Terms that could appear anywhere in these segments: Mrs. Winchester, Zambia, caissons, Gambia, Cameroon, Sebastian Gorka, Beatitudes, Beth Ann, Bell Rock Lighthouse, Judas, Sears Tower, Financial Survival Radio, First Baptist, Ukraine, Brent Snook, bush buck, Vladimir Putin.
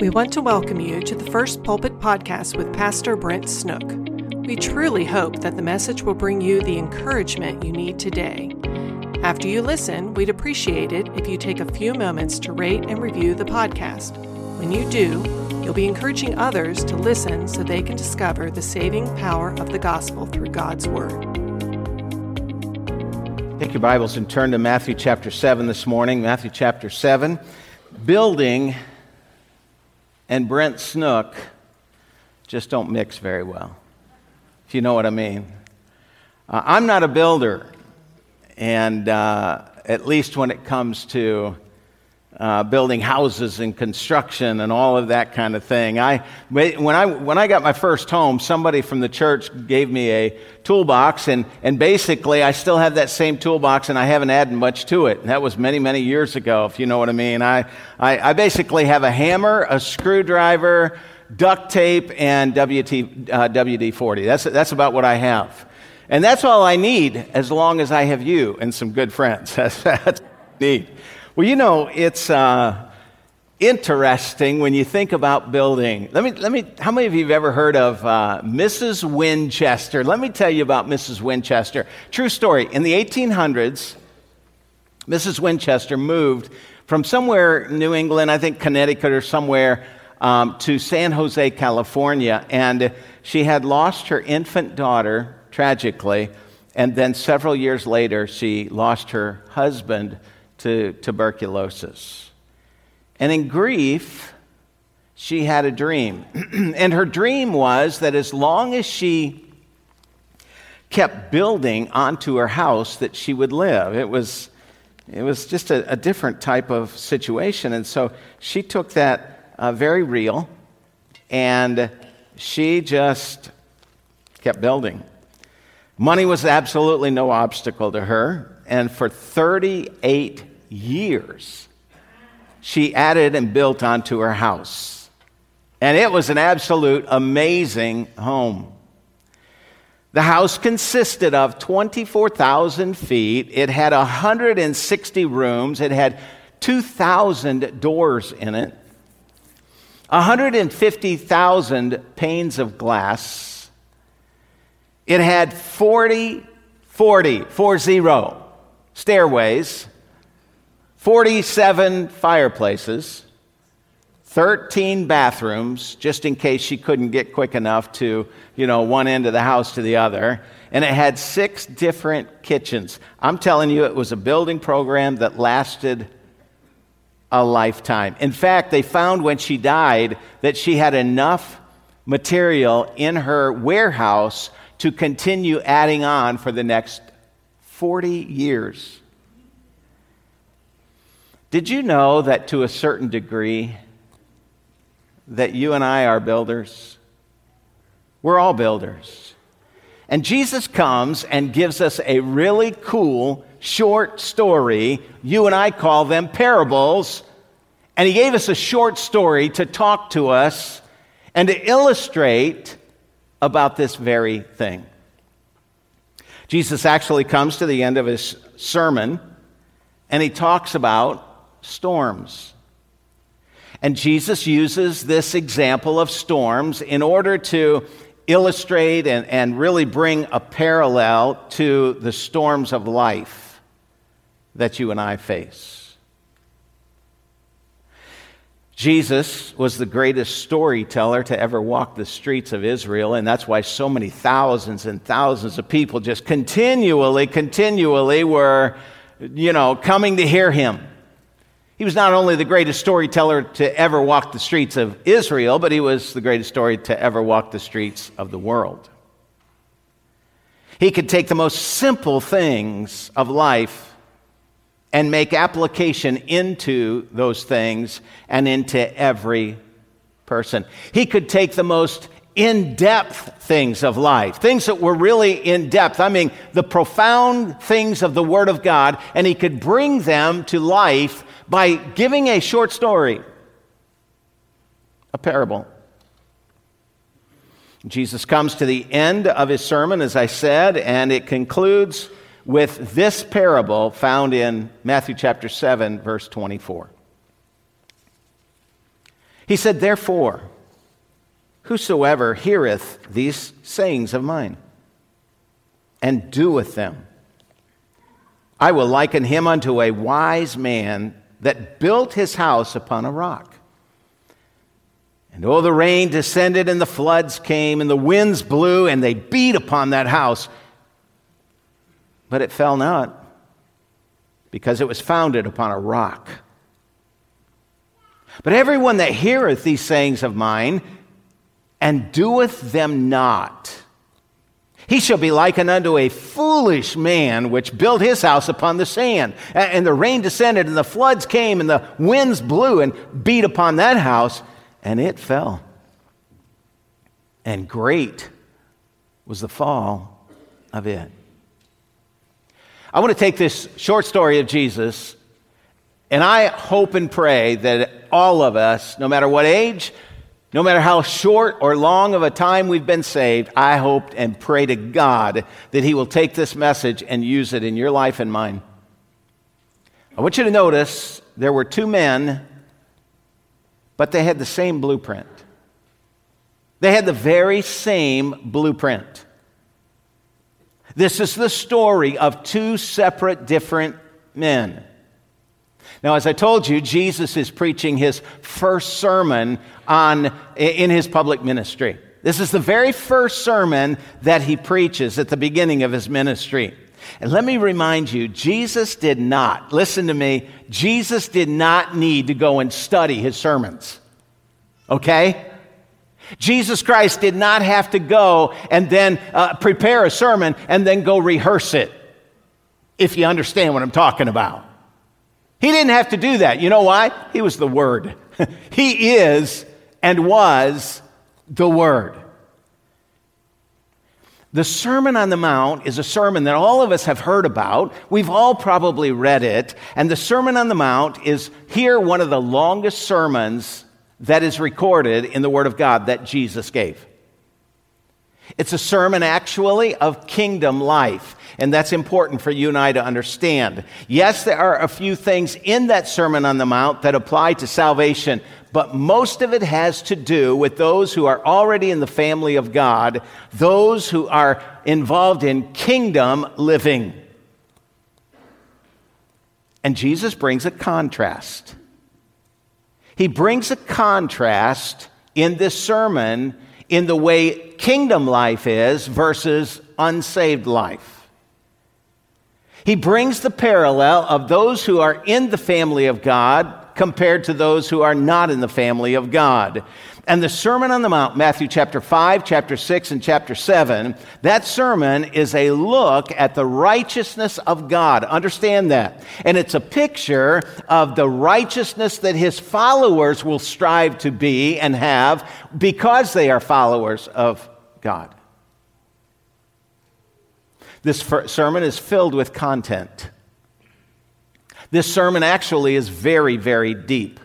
We want to welcome you to the First Pulpit Podcast with Pastor Brent Snook. We truly hope that the message will bring you the encouragement you need today. After you listen, we'd appreciate it if you take a few moments to rate and review the podcast. When you do, you'll be encouraging others to listen so they can discover the saving power of the gospel through God's Word. Take your Bibles and turn to Matthew chapter 7 this morning. Matthew chapter 7, building and Brent Snook just don't mix very well, if you know what I mean. I'm not a builder, and at least when it comes to building houses and construction and all of that kind of thing. When I got my first home, somebody from the church gave me a toolbox, and basically I still have that same toolbox, and I haven't added much to it. And that was many, many years ago, if you know what I mean. I basically have a hammer, a screwdriver, duct tape, and WD-40. That's about what I have. And that's all I need, as long as I have you and some good friends. That's all I need. Well, you know, it's interesting when you think about building. Let me. How many of you have ever heard of Mrs. Winchester? Let me tell you about Mrs. Winchester. True story. In the 1800s, Mrs. Winchester moved from somewhere in New England, I think Connecticut or somewhere, to San Jose, California, and she had lost her infant daughter tragically, and then several years later, she lost her husband to tuberculosis. And in grief, she had a dream. And her dream was that as long as she kept building onto her house, that she would live. It was just a different type of situation. And so she took that very real, and she just kept building. Money was absolutely no obstacle to her. And for 38 years, she added and built onto her house. And it was an absolute amazing home. The house consisted of 24,000 feet. It had 160 rooms. It had 2,000 doors in it, 150,000 panes of glass. It had 40 stairways, 47 fireplaces, 13 bathrooms, just in case she couldn't get quick enough to, one end of the house to the other. And it had 6 different kitchens. I'm telling you, it was a building program that lasted a lifetime. In fact, they found when she died that she had enough material in her warehouse to continue adding on for the next 40 years. Did you know that to a certain degree that you and I are builders? We're all builders. And Jesus comes and gives us a really cool short story. You and I call them parables. And he gave us a short story to talk to us and to illustrate about this very thing. Jesus actually comes to the end of his sermon, and he talks about storms. And Jesus uses this example of storms in order to illustrate and really bring a parallel to the storms of life that you and I face. Jesus was the greatest storyteller to ever walk the streets of Israel, and that's why so many thousands and thousands of people just continually were, coming to hear him. He was not only the greatest storyteller to ever walk the streets of Israel, but he was the greatest story to ever walk the streets of the world. He could take the most simple things of life and make application into those things and into every person. He could take the most in-depth things of life, things that were really in-depth, the profound things of the Word of God, and he could bring them to life by giving a short story, a parable. Jesus comes to the end of his sermon, as I said, and it concludes with this parable found in Matthew chapter 7, verse 24. He said, therefore, whosoever heareth these sayings of mine and doeth them, I will liken him unto a wise man that built his house upon a rock. And oh, the rain descended, and the floods came, and the winds blew, and they beat upon that house. But it fell not, because it was founded upon a rock. But everyone that heareth these sayings of mine, and doeth them not, he shall be likened unto a foolish man which built his house upon the sand. And the rain descended, and the floods came, and the winds blew and beat upon that house, and it fell. And great was the fall of it. I want to take this short story of Jesus, and I hope and pray that all of us, no matter what age, no matter how short or long of a time we've been saved, I hope and pray to God that He will take this message and use it in your life and mine. I want you to notice there were two men, but they had the same blueprint. They had the very same blueprint. This is the story of two separate, different men. Now, as I told you, Jesus is preaching his first sermon in his public ministry. This is the very first sermon that he preaches at the beginning of his ministry. And let me remind you, Jesus did not, listen to me, Jesus did not need to go and study his sermons, okay? Jesus Christ did not have to go and then prepare a sermon and then go rehearse it, if you understand what I'm talking about. He didn't have to do that. You know why? He was the Word. He is and was the Word. The Sermon on the Mount is a sermon that all of us have heard about. We've all probably read it. And the Sermon on the Mount is here one of the longest sermons that is recorded in the Word of God that Jesus gave. It's a sermon actually of kingdom life, and that's important for you and I to understand. Yes, there are a few things in that Sermon on the Mount that apply to salvation, but most of it has to do with those who are already in the family of God, those who are involved in kingdom living. And Jesus brings a contrast. He brings a contrast in this sermon in the way kingdom life is versus unsaved life. He brings the parallel of those who are in the family of God compared to those who are not in the family of God. And the Sermon on the Mount, Matthew chapter 5, chapter 6, and chapter 7, that sermon is a look at the righteousness of God. Understand that. And it's a picture of the righteousness that his followers will strive to be and have because they are followers of God. This sermon is filled with content. This sermon actually is very, very deep.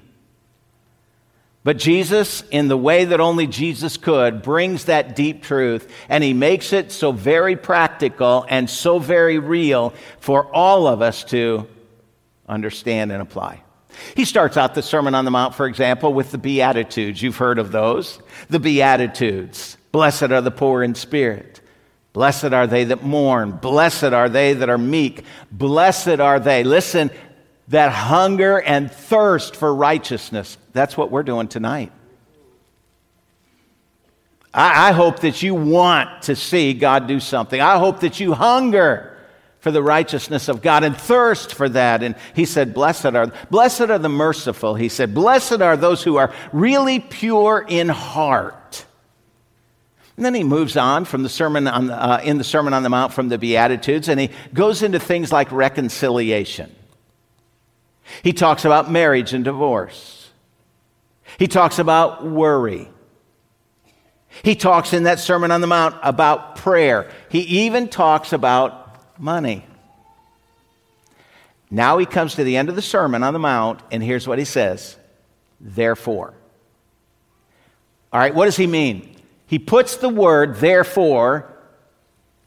But Jesus, in the way that only Jesus could, brings that deep truth, and he makes it so very practical and so very real for all of us to understand and apply. He starts out the Sermon on the Mount, for example, with the Beatitudes. You've heard of those. The Beatitudes. Blessed are the poor in spirit. Blessed are they that mourn. Blessed are they that are meek. Blessed are they. Listen, that hunger and thirst for righteousness. That's what we're doing tonight. I hope that you want to see God do something. I hope that you hunger for the righteousness of God and thirst for that. And he said, blessed are the merciful. He said, blessed are those who are really pure in heart. And then he moves on from the sermon in the Sermon on the Mount from the Beatitudes, and he goes into things like reconciliation. He talks about marriage and divorce. He talks about worry. He talks in that Sermon on the Mount about prayer. He even talks about money. Now he comes to the end of the Sermon on the Mount, and here's what he says, therefore. All right, what does he mean? He puts the word therefore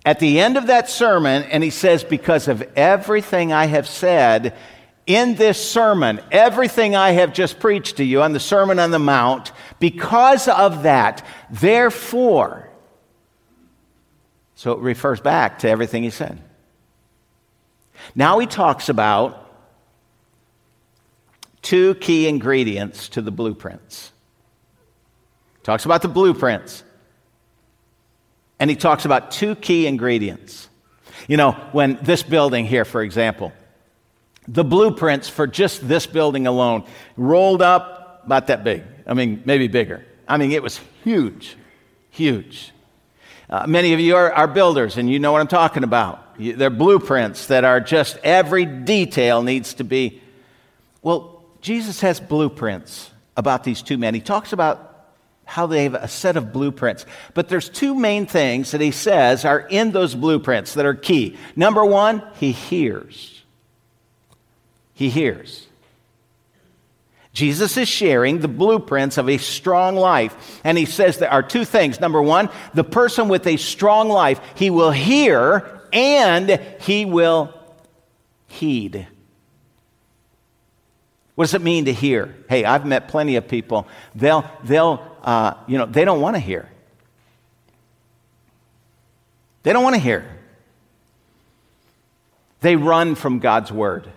at the end of that sermon, and he says, because of everything I have said in this sermon, everything I have just preached to you on the Sermon on the Mount, because of that, therefore. So it refers back to everything he said. Now he talks about two key ingredients to the blueprints. Talks about the blueprints. And he talks about two key ingredients. You know, when this building here, for example, the blueprints for just this building alone rolled up about that big. I mean, maybe bigger. I mean, it was huge, huge. Many of you are builders, and you know what I'm talking about. They're blueprints that are just every detail needs to be. Well, Jesus has blueprints about these two men. He talks about how they have a set of blueprints. But there's two main things that he says are in those blueprints that are key. Number one, he hears. He hears. Jesus is sharing the blueprints of a strong life. And he says there are two things. Number one, the person with a strong life, he will hear and he will heed. What does it mean to hear? Hey, I've met plenty of people. They don't want to hear. They don't want to hear. They run from God's word.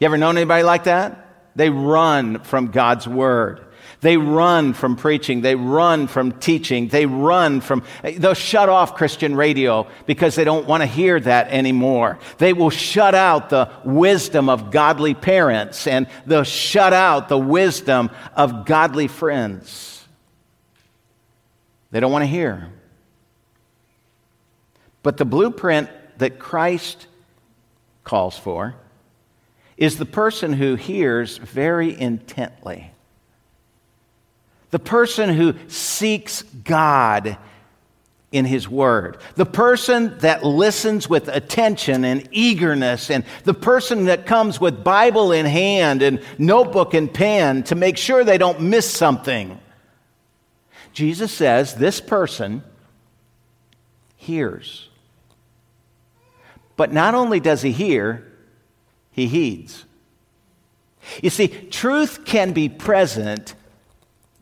You ever known anybody like that? They run from God's word. They run from preaching. They run from teaching. They'll shut off Christian radio because they don't want to hear that anymore. They will shut out the wisdom of godly parents, and they'll shut out the wisdom of godly friends. They don't want to hear. But the blueprint that Christ calls for is the person who hears very intently. The person who seeks God in His Word. The person that listens with attention and eagerness, and the person that comes with Bible in hand and notebook and pen to make sure they don't miss something. Jesus says this person hears. But not only does he hear, he heeds. You see, truth can be present,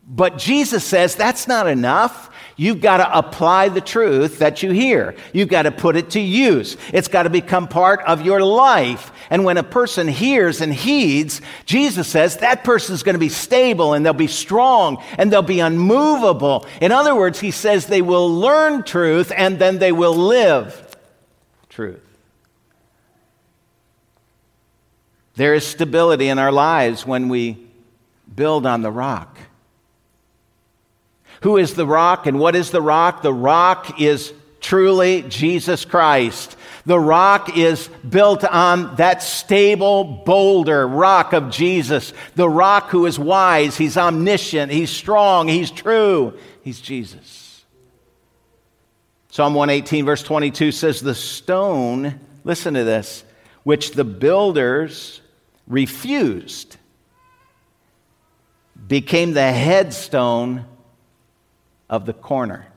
but Jesus says that's not enough. You've got to apply the truth that you hear. You've got to put it to use. It's got to become part of your life. And when a person hears and heeds, Jesus says that person's going to be stable, and they'll be strong, and they'll be unmovable. In other words, he says they will learn truth, and then they will live truth. There is stability in our lives when we build on the rock. Who is the rock and what is the rock? The rock is truly Jesus Christ. The rock is built on that stable boulder rock of Jesus. The rock who is wise, he's omniscient, he's strong, he's true, he's Jesus. Psalm 118 verse 22 says, the stone, listen to this, which the builders refused became the headstone of the corner.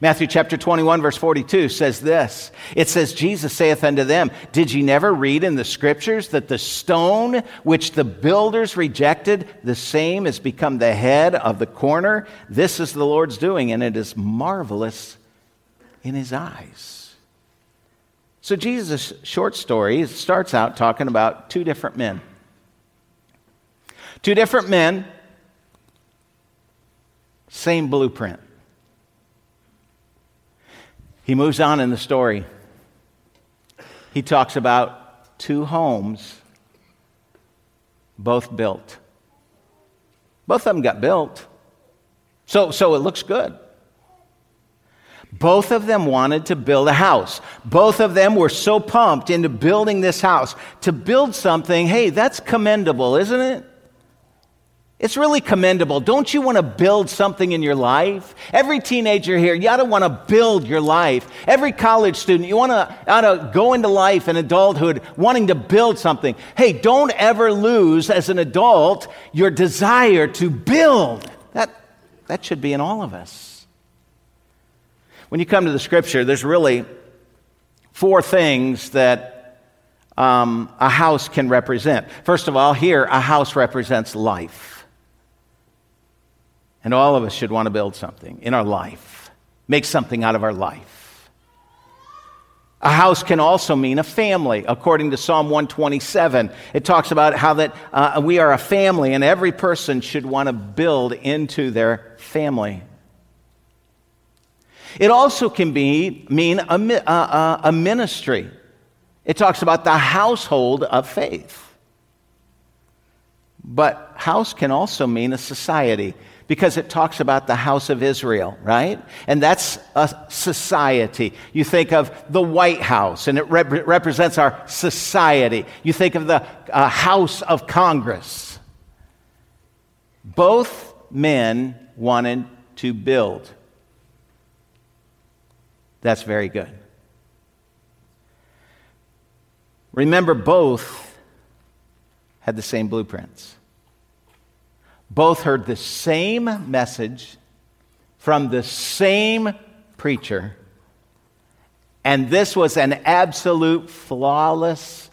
Matthew chapter 21 verse 42 says this. It says, Jesus saith unto them, did ye never read in the scriptures that the stone which the builders rejected, the same is become the head of the corner? This is the Lord's doing, and it is marvelous in his eyes. So Jesus' short story starts out talking about two different men. Two different men, same blueprint. He moves on in the story. He talks about two homes, both built. Both of them got built, so it looks good. Both of them wanted to build a house. Both of them were so pumped into building this house. To build something, hey, that's commendable, isn't it? It's really commendable. Don't you want to build something in your life? Every teenager here, you ought to want to build your life. Every college student, you ought to go into life and adulthood wanting to build something. Hey, don't ever lose as an adult your desire to build. That should be in all of us. When you come to the scripture, there's really four things that a house can represent. First of all, here, a house represents life. And all of us should want to build something in our life, make something out of our life. A house can also mean a family. According to Psalm 127, it talks about how that we are a family, and every person should want to build into their family. It also can mean a ministry. It talks about the household of faith. But house can also mean a society, because it talks about the house of Israel, right? And that's a society. You think of the White House, and it represents our society. You think of the House of Congress. Both men wanted to build. That's very good. Remember, both had the same blueprints. Both heard the same message from the same preacher, and this was an absolute, flawless,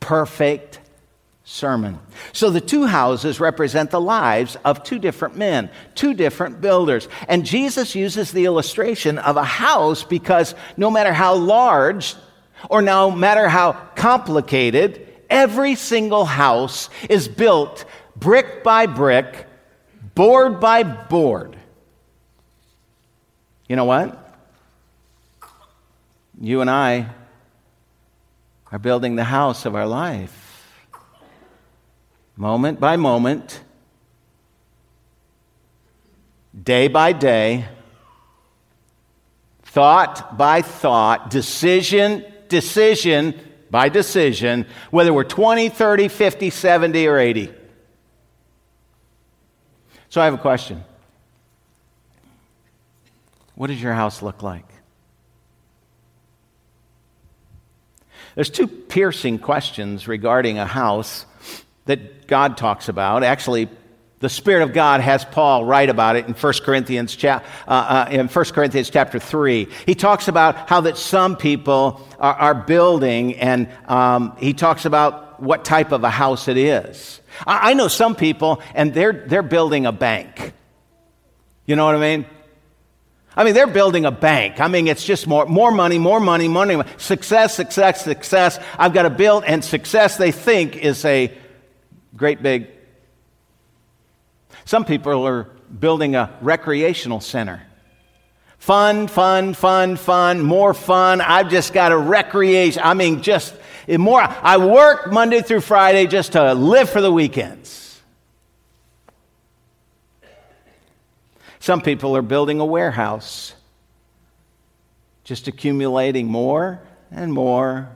perfect sermon. So the two houses represent the lives of two different men, two different builders. And Jesus uses the illustration of a house because no matter how large or no matter how complicated, every single house is built brick by brick, board by board. You know what? You and I are building the house of our life. Moment by moment, day by day, thought by thought, decision by decision, whether we're 20, 30, 50, 70, or 80. So I have a question. What does your house look like? There's two piercing questions regarding a house that God talks about. Actually, the Spirit of God has Paul write about it in First Corinthians chapter 3. He talks about how that some people are building, and he talks about what type of a house it is. I know some people, and they're building a bank. You know what I mean? They're building a bank. It's just more money. Success. I've got to build, and success, they think, is a great big. Some people are building a recreational center. Fun, more fun. I've just got a recreation. I work Monday through Friday just to live for the weekends. Some people are building a warehouse, just accumulating more and more.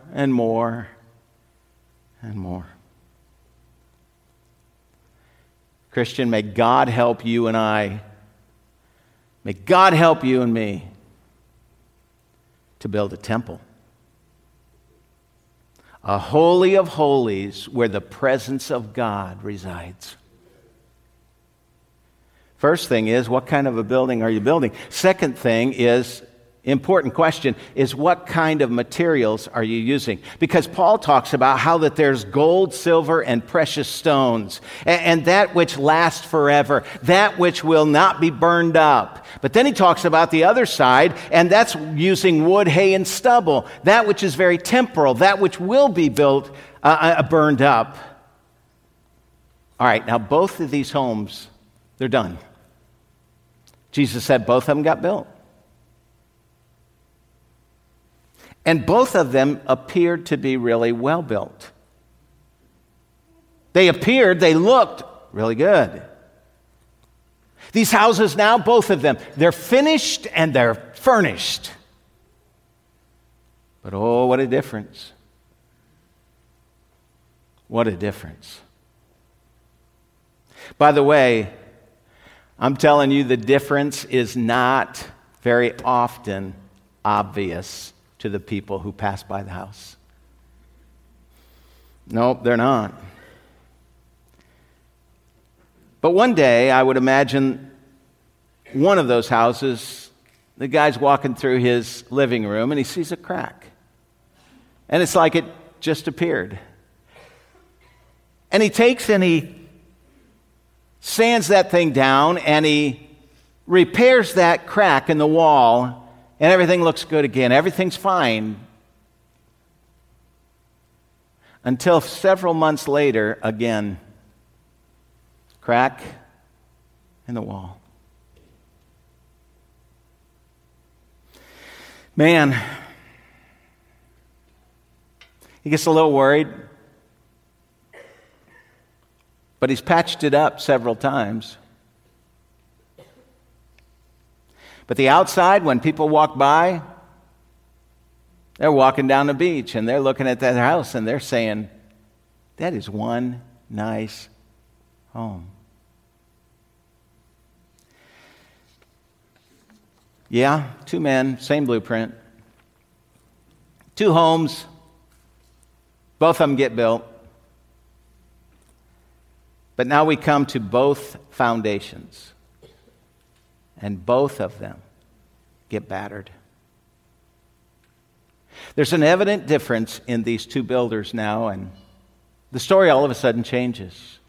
Christian, may God help you and I. May God help you and me to build a temple, a holy of holies where the presence of God resides. First thing is, what kind of a building are you building? Second thing is, important question, is what kind of materials are you using? Because Paul talks about how that there's gold, silver, and precious stones, and that which lasts forever, that which will not be burned up. But then he talks about the other side, and that's using wood, hay, and stubble, that which is very temporal, that which will be built, burned up. All right, now both of these homes, they're done. Jesus said both of them got built. And both of them appeared to be really well built. They looked really good. These houses now, both of them, they're finished and they're furnished. But oh, what a difference. What a difference. By the way, I'm telling you, the difference is not very often obvious to the people who pass by the house. Nope, they're not. But one day, I would imagine one of those houses, the guy's walking through his living room and he sees a crack. And it's like it just appeared. And he takes and he sands that thing down and he repairs that crack in the wall, and everything looks good again. Everything's fine. Until several months later, again, crack in the wall. Man, he gets a little worried, but he's patched it up several times. But the outside, when people walk by, they're walking down the beach and they're looking at that house and they're saying, that is one nice home. Yeah, two men, same blueprint. Two homes, both of them get built. But now we come to both foundations, and both of them get battered. There's an evident difference in these two builders now, and the story all of a sudden changes.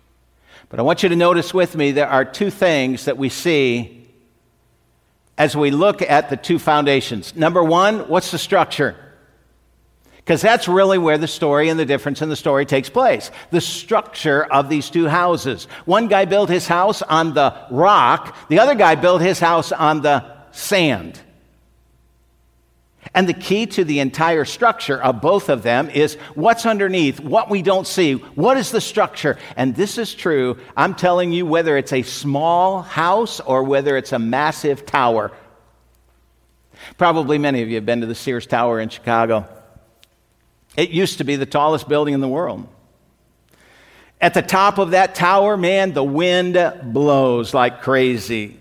But I want you to notice with me there are two things that we see as we look at the two foundations. Number one, what's the structure? Because that's really where the story and the difference in the story takes place. The structure of these two houses. One guy built his house on the rock. The other guy built his house on the sand. And the key to the entire structure of both of them is what's underneath, what we don't see, what is the structure. And this is true, I'm telling you, whether it's a small house or whether it's a massive tower. Probably many of you have been to the Sears Tower in Chicago. It used to be the tallest building in the world. At the top of that tower, man, the wind blows like crazy.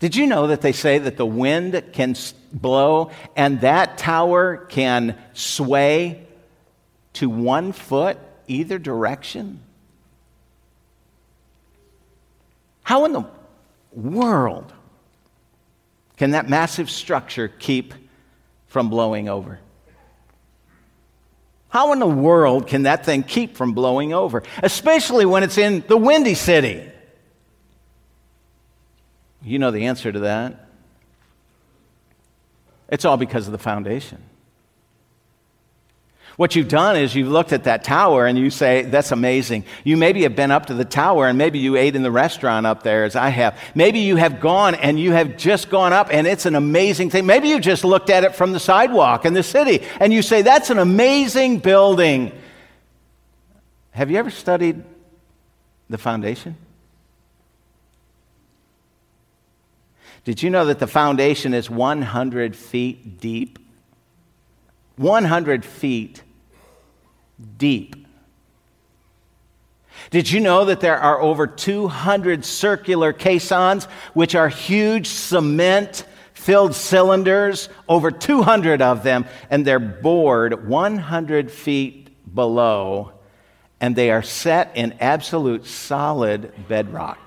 Did you know that they say that the wind can blow and that tower can sway to 1 foot either direction? How in the world can that massive structure keep from blowing over? How in the world can that thing keep from blowing over? Especially when it's in the Windy City. You know the answer to that. It's all because of the foundation. What you've done is you've looked at that tower and you say, that's amazing. You maybe have been up to the tower and maybe you ate in the restaurant up there as I have. Maybe you have gone and you have just gone up and it's an amazing thing. Maybe you just looked at it from the sidewalk in the city and you say, that's an amazing building. Have you ever studied the foundation? Did you know that the foundation is 100 feet deep? 100 feet deep. Did you know that there are over 200 circular caissons, which are huge cement-filled cylinders, over 200 of them, and they're bored 100 feet below, and they are set in absolute solid bedrock.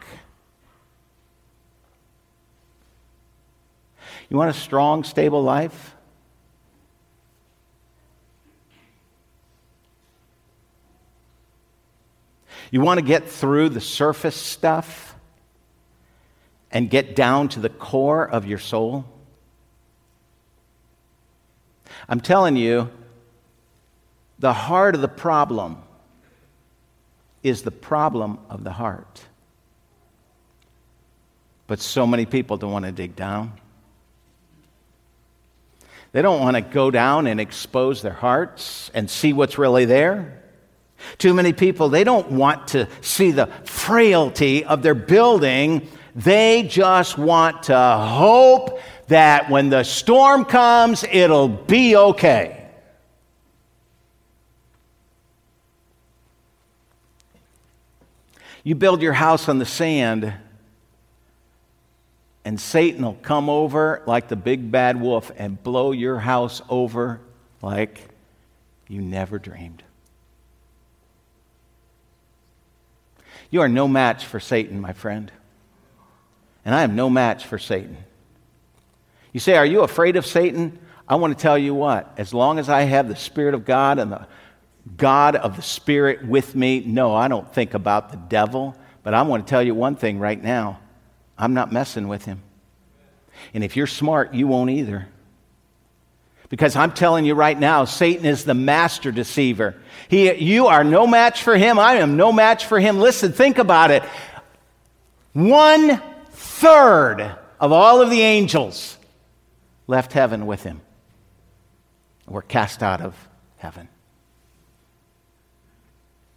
You want a strong, stable life? You want to get through the surface stuff and get down to the core of your soul? I'm telling you, the heart of the problem is the problem of the heart. But so many people don't want to dig down. They don't want to go down and expose their hearts and see what's really there. Too many people, they don't want to see the frailty of their building. They just want to hope that when the storm comes, it'll be okay. You build your house on the sand, and Satan will come over like the big bad wolf and blow your house over like you never dreamed. You are no match for Satan, my friend. And I am no match for Satan. You say, are you afraid of Satan? I want to tell you what, as long as I have the Spirit of God and the God of the Spirit with me. No, I don't think about the devil, but I want to tell you one thing right now. I'm not messing with him. And if you're smart, you won't either. Because I'm telling you right now, Satan is the master deceiver. You are no match for him. I am no match for him. Listen, think about it. 1/3 of all of the angels left heaven with him. Were cast out of heaven.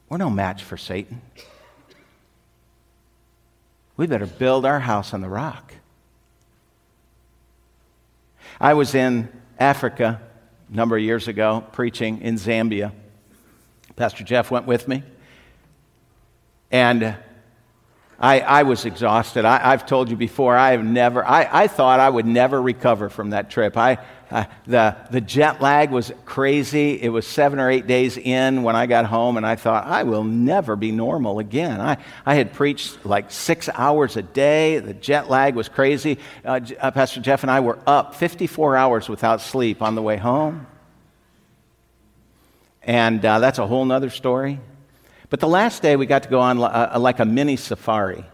We're no match for Satan. We better build our house on the rock. I was in Africa a number of years ago, preaching in Zambia. Pastor Jeff went with me. And I was exhausted. I've told you before, I thought I would never recover from that trip. The jet lag was crazy. It was 7 or 8 days in when I got home, and I thought, I will never be normal again. I had preached like 6 hours a day. The jet lag was crazy. Pastor Jeff and I were up 54 hours without sleep on the way home. And that's a whole other story. But the last day, we got to go on like a mini safari.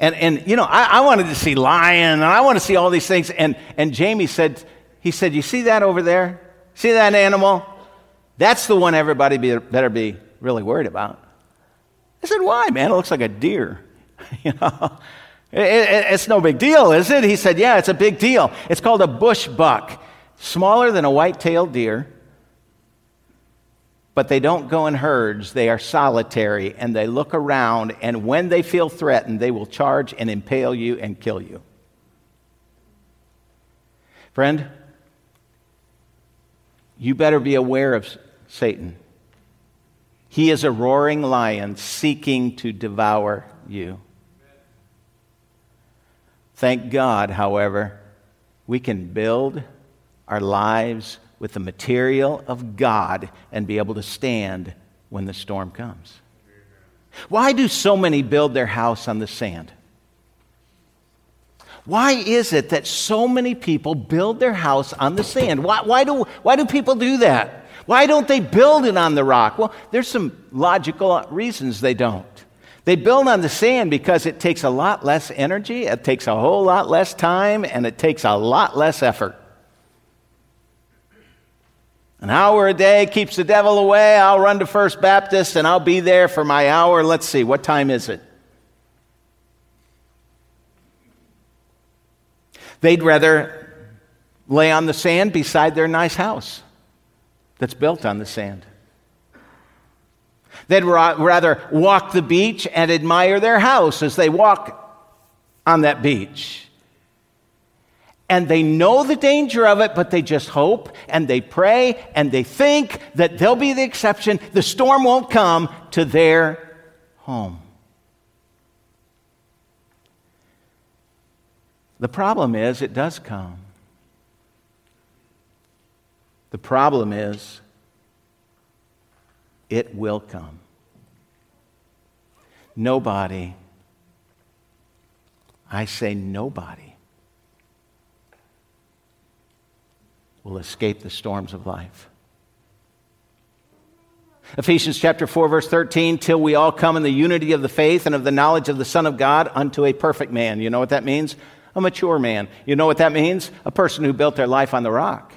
And you know, I wanted to see lion, and I want to see all these things. And Jamie said, you see that over there? See that animal? That's the one everybody better be really worried about. I said, why, man? It looks like a deer. You know, it's no big deal, is it? He said, yeah, it's a big deal. It's called a bush buck, smaller than a white-tailed deer. But they don't go in herds, they are solitary, and they look around, and when they feel threatened, they will charge and impale you and kill you. Friend, you better be aware of Satan. He is a roaring lion seeking to devour you. Thank God, however, we can build our lives with the material of God and be able to stand when the storm comes. Why do so many build their house on the sand? Why is it that so many people build their house on the sand? Why do people do that? Why don't they build it on the rock? Well, there's some logical reasons they don't. They build on the sand because it takes a lot less energy, it takes a whole lot less time, and it takes a lot less effort. An hour a day keeps the devil away. I'll run to First Baptist and I'll be there for my hour. Let's see, what time is it? They'd rather lay on the sand beside their nice house that's built on the sand. They'd rather walk the beach and admire their house as they walk on that beach. And they know the danger of it, but they just hope and they pray and they think that they'll be the exception. The storm won't come to their home. The problem is, it does come. The problem is, it will come. Nobody, I say nobody, will escape the storms of life. Ephesians chapter 4, verse 13, till we all come in the unity of the faith and of the knowledge of the Son of God unto a perfect man. You know what that means? A mature man. You know what that means? A person who built their life on the rock.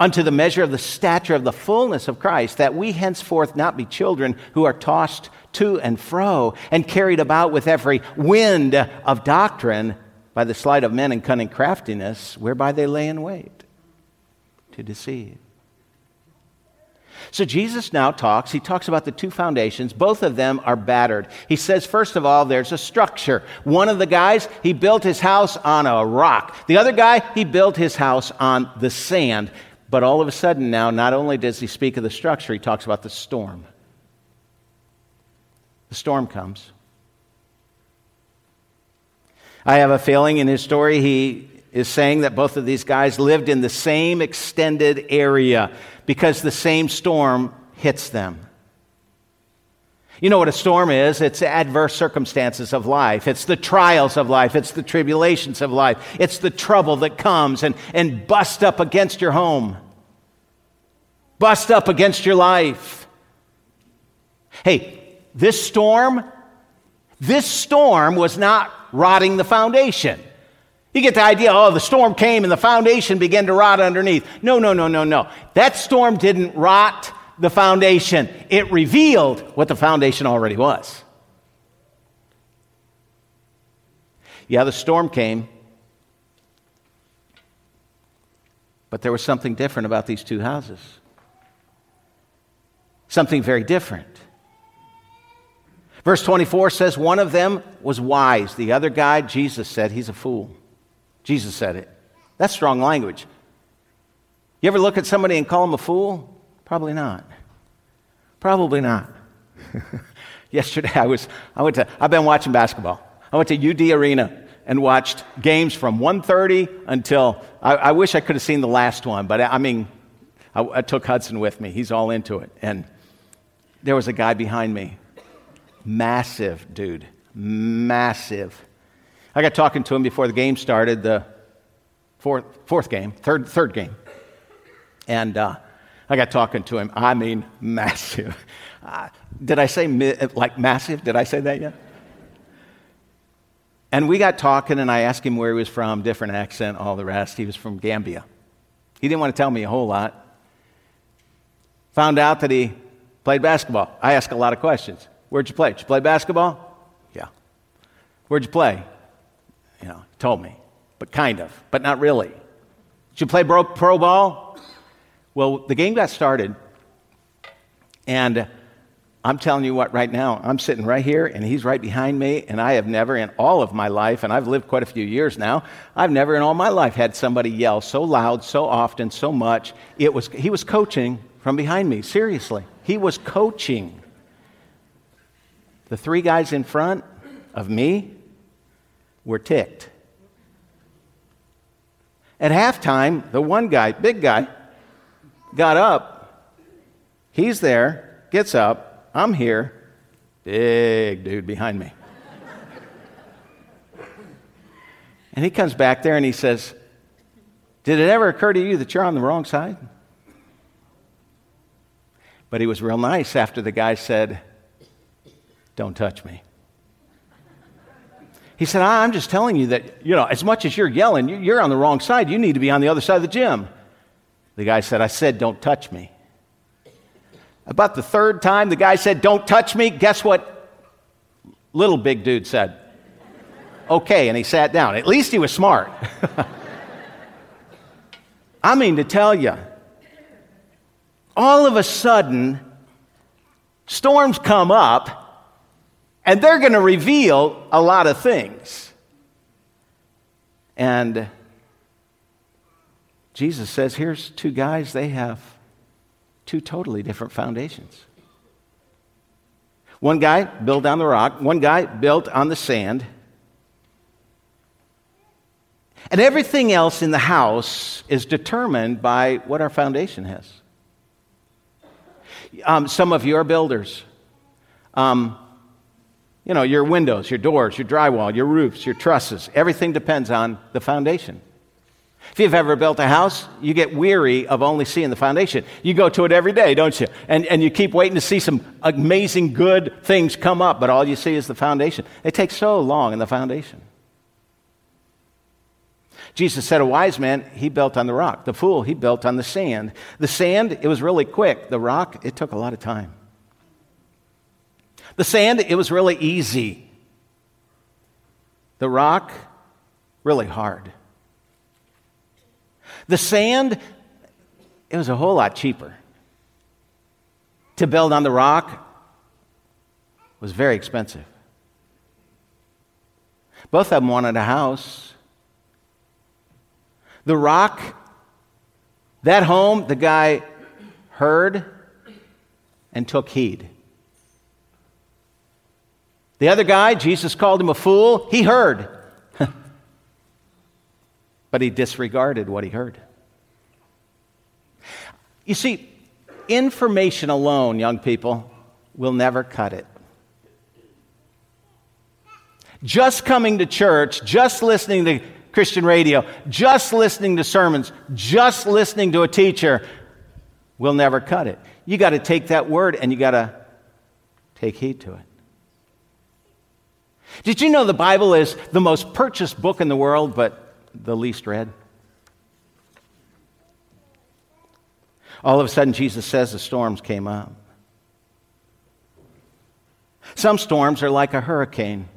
Unto the measure of the stature of the fullness of Christ, that we henceforth not be children who are tossed to and fro and carried about with every wind of doctrine, by the sleight of men and cunning craftiness, whereby they lay in wait to deceive. So Jesus now talks. He talks about the two foundations. Both of them are battered. He says, first of all, there's a structure. One of the guys, he built his house on a rock. The other guy, he built his house on the sand. But all of a sudden now, not only does he speak of the structure, he talks about the storm. The storm comes. I have a feeling in his story he is saying that both of these guys lived in the same extended area because the same storm hits them. You know what a storm is? It's adverse circumstances of life. It's the trials of life. It's the tribulations of life. It's the trouble that comes and busts up against your home. bust up against your life. Hey, this storm was not rotting the foundation. You get the idea, oh, the storm came and the foundation began to rot underneath. No. That storm didn't rot the foundation. It revealed what the foundation already was. Yeah, the storm came, but there was something different about these two houses. Something very different. Verse 24 says, one of them was wise. The other guy, Jesus said, he's a fool. Jesus said it. That's strong language. You ever look at somebody and call them a fool? Probably not. Probably not. Yesterday I've been watching basketball. I went to UD Arena and watched games from 1:30 until, I wish I could have seen the last one, but I took Hudson with me. He's all into it. And there was a guy behind me. Massive dude. Massive. I got talking to him before the game started, the third game. And I got talking to him. I mean, massive. Did I say like massive? Did I say that yet? And we got talking, and I asked him where he was from, different accent, all the rest. He was from Gambia. He didn't want to tell me a whole lot. Found out that he played basketball. I asked a lot of questions. Where'd you play? Did you play basketball? Yeah. Where'd you play? You know, he told me, but kind of, but not really. Did you play pro ball? Well, the game got started, and I'm telling you what, right now, I'm sitting right here, and he's right behind me, and I have never in all of my life, and I've lived quite a few years now, I've never in all my life had somebody yell so loud, so often, so much. He was coaching from behind me, seriously. He was coaching. The three guys in front of me were ticked. At halftime, the one guy, big guy, got up. He's there, gets up. I'm here, big dude behind me. And he comes back there and he says, did it ever occur to you that you're on the wrong side? But he was real nice after the guy said, don't touch me. He said, I'm just telling you that, you know, as much as you're yelling, you're on the wrong side. You need to be on the other side of the gym. The guy said, I said, don't touch me. About the third time, the guy said, don't touch me. Guess what little big dude said? Okay, and he sat down. At least he was smart. I mean to tell you, all of a sudden, storms come up, and they're going to reveal a lot of things. And Jesus says, here's two guys, they have two totally different foundations. One guy built on the rock, one guy built on the sand. And everything else in the house is determined by what our foundation has. Some of you are builders. You know, your windows, your doors, your drywall, your roofs, your trusses, everything depends on the foundation. If you've ever built a house, you get weary of only seeing the foundation. You go to it every day, don't you? And you keep waiting to see some amazing good things come up, but all you see is the foundation. It takes so long in the foundation. Jesus said a wise man, he built on the rock. The fool, he built on the sand. The sand, it was really quick. The rock, it took a lot of time. The sand, it was really easy. The rock, really hard. The sand, it was a whole lot cheaper. To build on the rock was very expensive. Both of them wanted a house. The rock, that home, the guy heard and took heed. The other guy, Jesus called him a fool, he heard. But he disregarded what he heard. You see, information alone, young people, will never cut it. Just coming to church, just listening to Christian radio, just listening to sermons, just listening to a teacher will never cut it. You got to take that word and you got to take heed to it. Did you know the Bible is the most purchased book in the world, but the least read? All of a sudden, Jesus says the storms came up. Some storms are like a hurricane.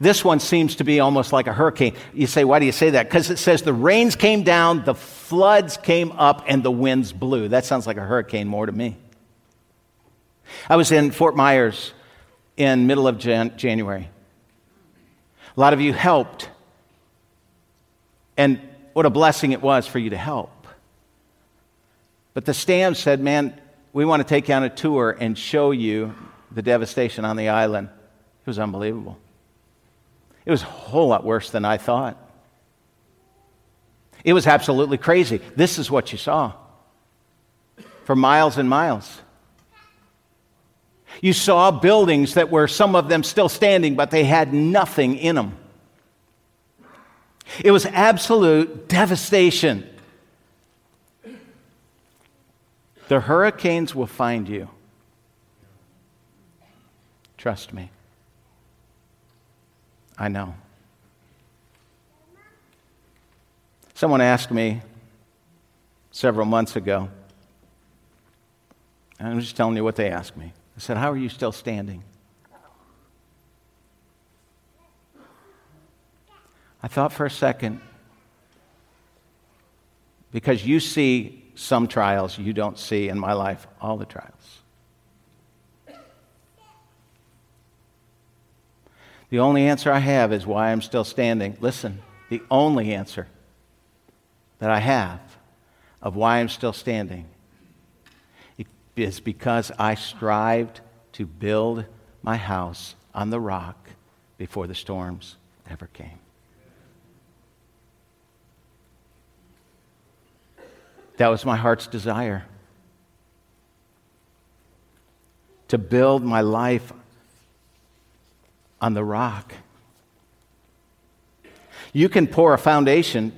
This one seems to be almost like a hurricane. You say, why do you say that? Because it says the rains came down, the floods came up, and the winds blew. That sounds like a hurricane more to me. I was in Fort Myers in middle of January. A lot of you helped. And what a blessing it was for you to help. But the Stamps said, man, we want to take you on a tour and show you the devastation on the island. It was unbelievable. It was a whole lot worse than I thought. It was absolutely crazy. This is what you saw for miles and miles. You saw buildings that were, some of them still standing, but they had nothing in them. It was absolute devastation. The hurricanes will find you. Trust me. I know. Someone asked me several months ago, and I'm just telling you what they asked me. I said, how are you still standing? I thought for a second, because you see some trials you don't see in my life, all the trials. The only answer I have is why I'm still standing. Listen, the only answer that I have of why I'm still standing is because I strived to build my house on the rock before the storms ever came. That was my heart's desire, to build my life on the rock. You can pour a foundation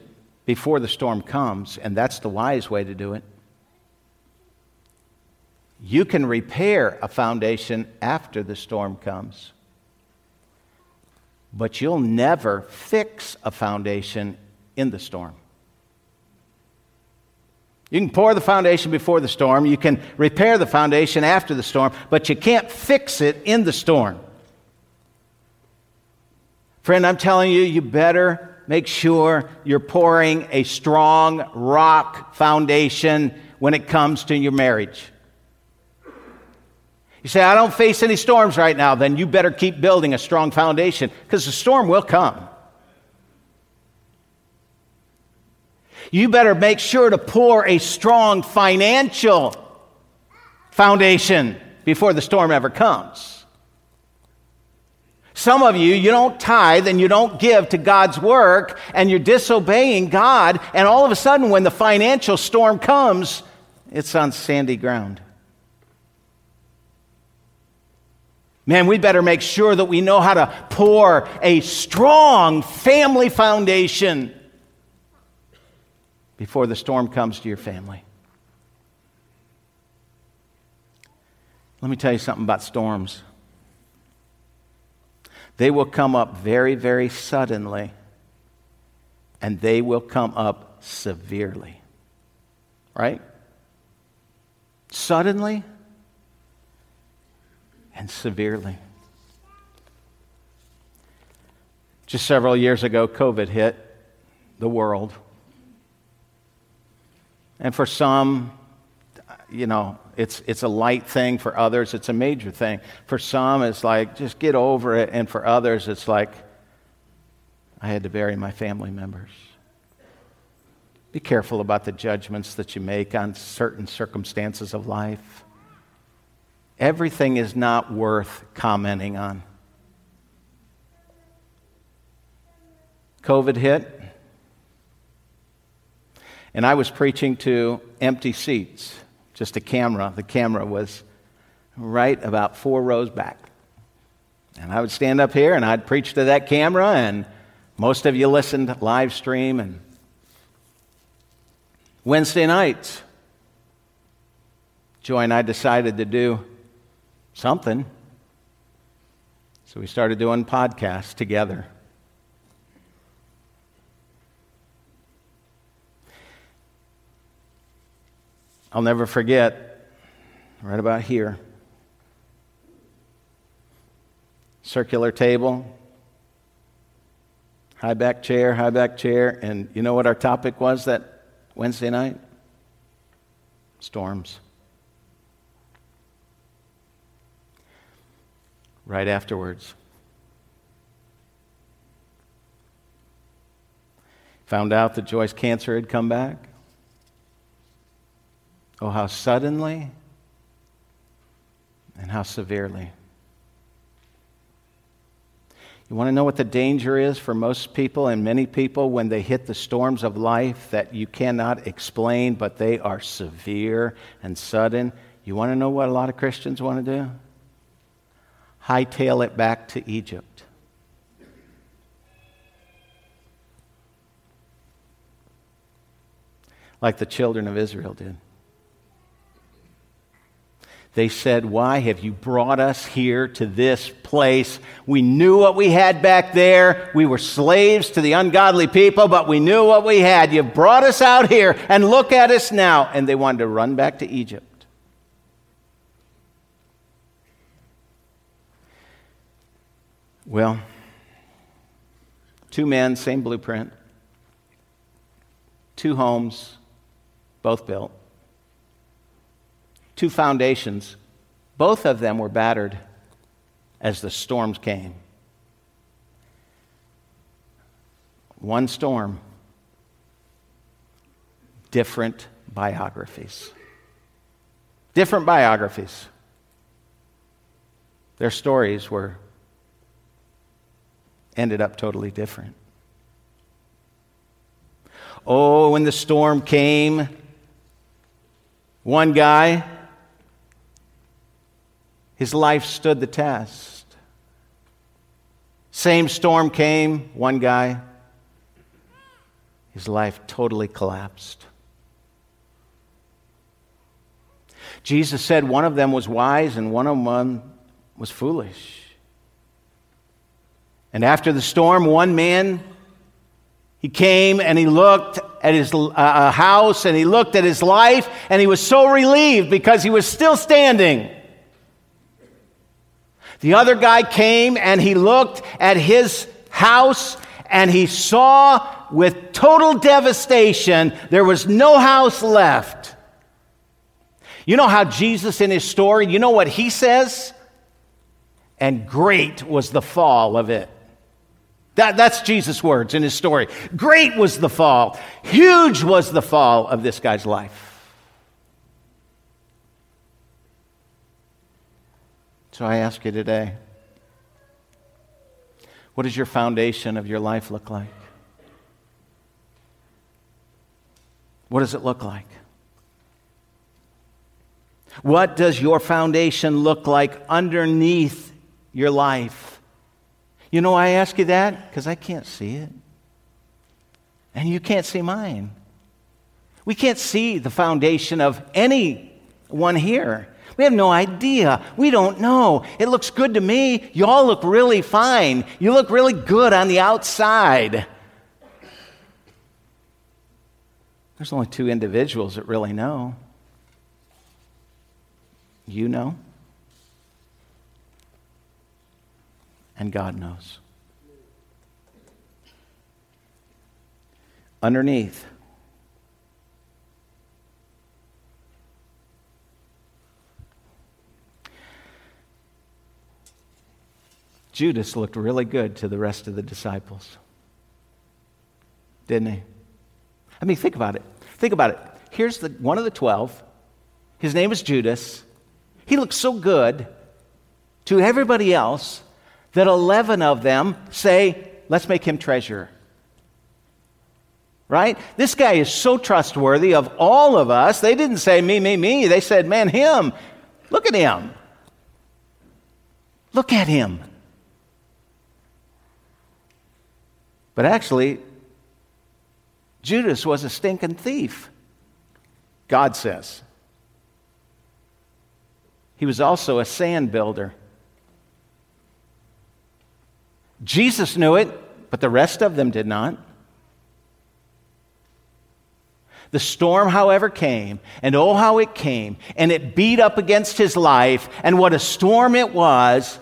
before the storm comes, and that's the wise way to do it. You can repair a foundation after the storm comes, but you'll never fix a foundation in the storm. You can pour the foundation before the storm, you can repair the foundation after the storm, but you can't fix it in the storm. Friend, I'm telling you, you better make sure you're pouring a strong rock foundation when it comes to your marriage. You say, I don't face any storms right now. Then you better keep building a strong foundation, because the storm will come. You better make sure to pour a strong financial foundation before the storm ever comes. Some of you, you don't tithe and you don't give to God's work, and you're disobeying God, and all of a sudden when the financial storm comes, it's on sandy ground. Man, we better make sure that we know how to pour a strong family foundation before the storm comes to your family. Let me tell you something about storms. They will come up very, very suddenly, and they will come up severely. Right? Suddenly and severely. Just several years ago, COVID hit the world. And for some, you know, it's a light thing. For others, it's a major thing. For some, it's like, just get over it. And for others, it's like, I had to bury my family members. Be careful about the judgments that you make on certain circumstances of life. Everything is not worth commenting on. COVID hit, and I was preaching to empty seats, just a camera. The camera was right about 4 rows back. And I would stand up here, and I'd preach to that camera, and most of you listened live stream. And Wednesday nights, Joy and I decided to do something. So we started doing podcasts together. I'll never forget, right about here, circular table, high back chair, and you know what our topic was that Wednesday night? Storms. Right afterwards, found out that Joyce's cancer had come back. Oh, how suddenly and how severely. You want to know what the danger is for most people and many people when they hit the storms of life that you cannot explain, but they are severe and sudden? You want to know what a lot of Christians want to do? Hightail it back to Egypt. Like the children of Israel did. They said, "Why have you brought us here to this place? We knew what we had back there. We were slaves to the ungodly people, but we knew what we had. You brought us out here, and look at us now." And they wanted to run back to Egypt. Well, two men, same blueprint, two homes, both built, two foundations, both of them were battered as the storms came. One storm, different biographies. Different biographies. Their stories were ended up totally different. Oh, when the storm came, one guy, his life stood the test. Same storm came, one guy, his life totally collapsed. Jesus said one of them was wise and one of them was foolish. And after the storm, one man, he came and he looked at his house and he looked at his life, and he was so relieved because he was still standing. The other guy came and he looked at his house and he saw with total devastation there was no house left. You know how Jesus in his story, you know what he says? "And great was the fall of it." That's Jesus' words in his story. Great was the fall. Huge was the fall of this guy's life. So I ask you today, what does your foundation of your life look like? What does it look like? What does your foundation look like underneath your life? You know why I ask you that? Because I can't see it. And you can't see mine. We can't see the foundation of anyone here. We have no idea. We don't know. It looks good to me. You all look really fine. You look really good on the outside. There's only two individuals that really know. You know. And God knows. Underneath, Judas looked really good to the rest of the disciples, didn't he? I mean, think about it. Here's one of the 12. His name is Judas. He looked so good to everybody else that 11 of them say, "Let's make him treasurer." Right? This guy is so trustworthy of all of us. They didn't say, me. They said, "Man, him. Look at him. Look at him." But actually, Judas was a stinking thief, God says. He was also a sand builder. Jesus knew it, but the rest of them did not. The storm, however, came, and oh, how it came, and it beat up against his life, and what a storm it was,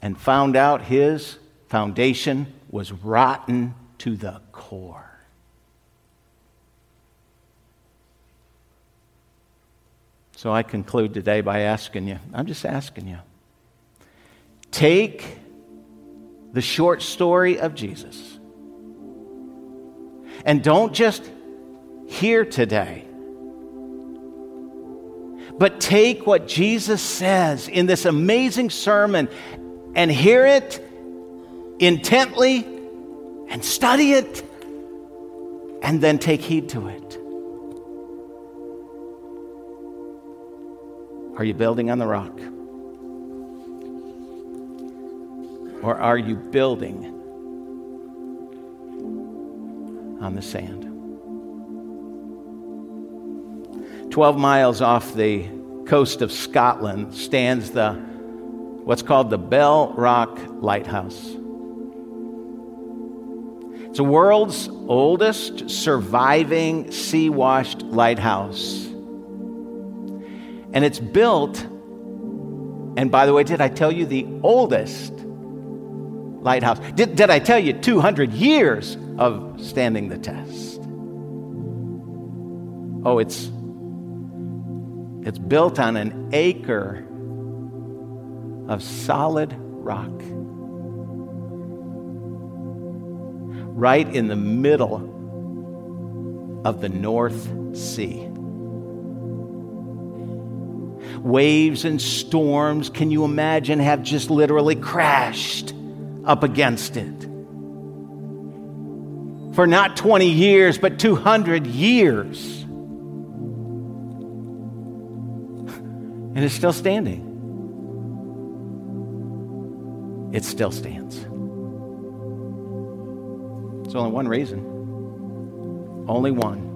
and found out his foundation was rotten to the core. So I conclude today by asking you, I'm just asking you, take the short story of Jesus and don't just hear today, but take what Jesus says in this amazing sermon and hear it intently and study it and then take heed to it. Are you building on the rock? Or are you building on the sand? 12 miles off the coast of Scotland stands what's called the Bell Rock Lighthouse. It's the world's oldest surviving sea-washed lighthouse. And it's built, and by the way, did I tell you the oldest lighthouse? Did I tell you 200 years of standing the test? Oh, it's built on an acre of solid rock, right in the middle of the North Sea. Waves and storms, can you imagine, have just literally crashed up against it. For not 20 years, but 200 years. And it's still standing. It still stands. It's only one reason. Only one.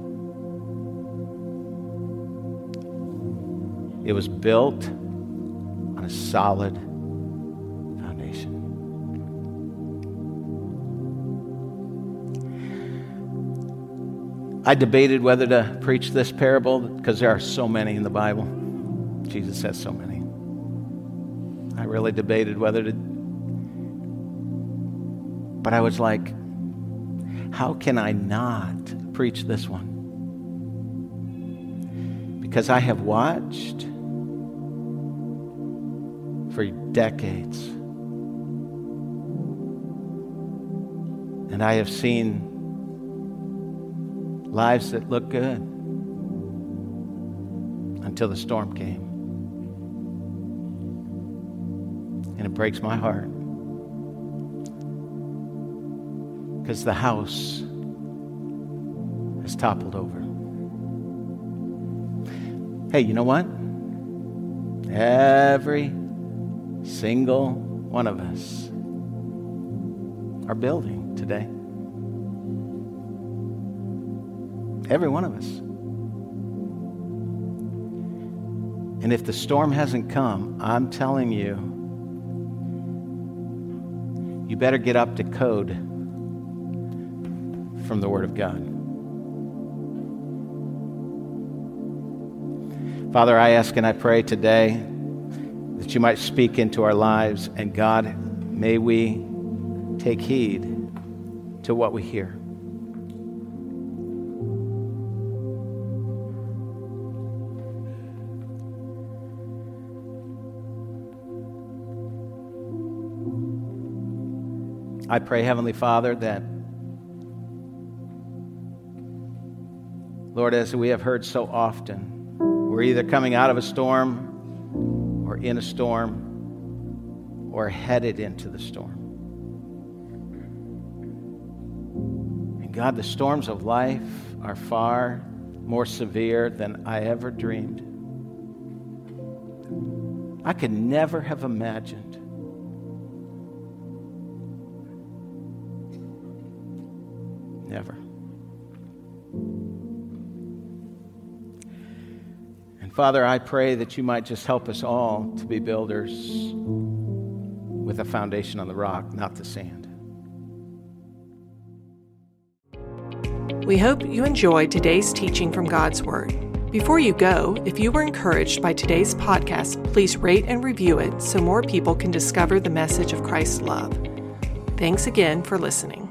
It was built on a solid foundation. I debated whether to preach this parable because there are so many in the Bible. Jesus says so many. I really debated whether to, but I was like, how can I not preach this one? Because I have watched for decades. And I have seen lives that look good until the storm came. And it breaks my heart. Because the house has toppled over. Hey, you know what? Every single one of us are building today. Every one of us. And if the storm hasn't come, I'm telling you, you better get up to code from the Word of God. Father, I ask and I pray today that you might speak into our lives, and God, may we take heed to what we hear. I pray, Heavenly Father, that, Lord, as we have heard so often, we're either coming out of a storm or in a storm or headed into the storm. And God, the storms of life are far more severe than I ever dreamed. I could never have imagined Father, I pray that you might just help us all to be builders with a foundation on the rock, not the sand. We hope you enjoyed today's teaching from God's Word. Before you go, if you were encouraged by today's podcast, please rate and review it so more people can discover the message of Christ's love. Thanks again for listening.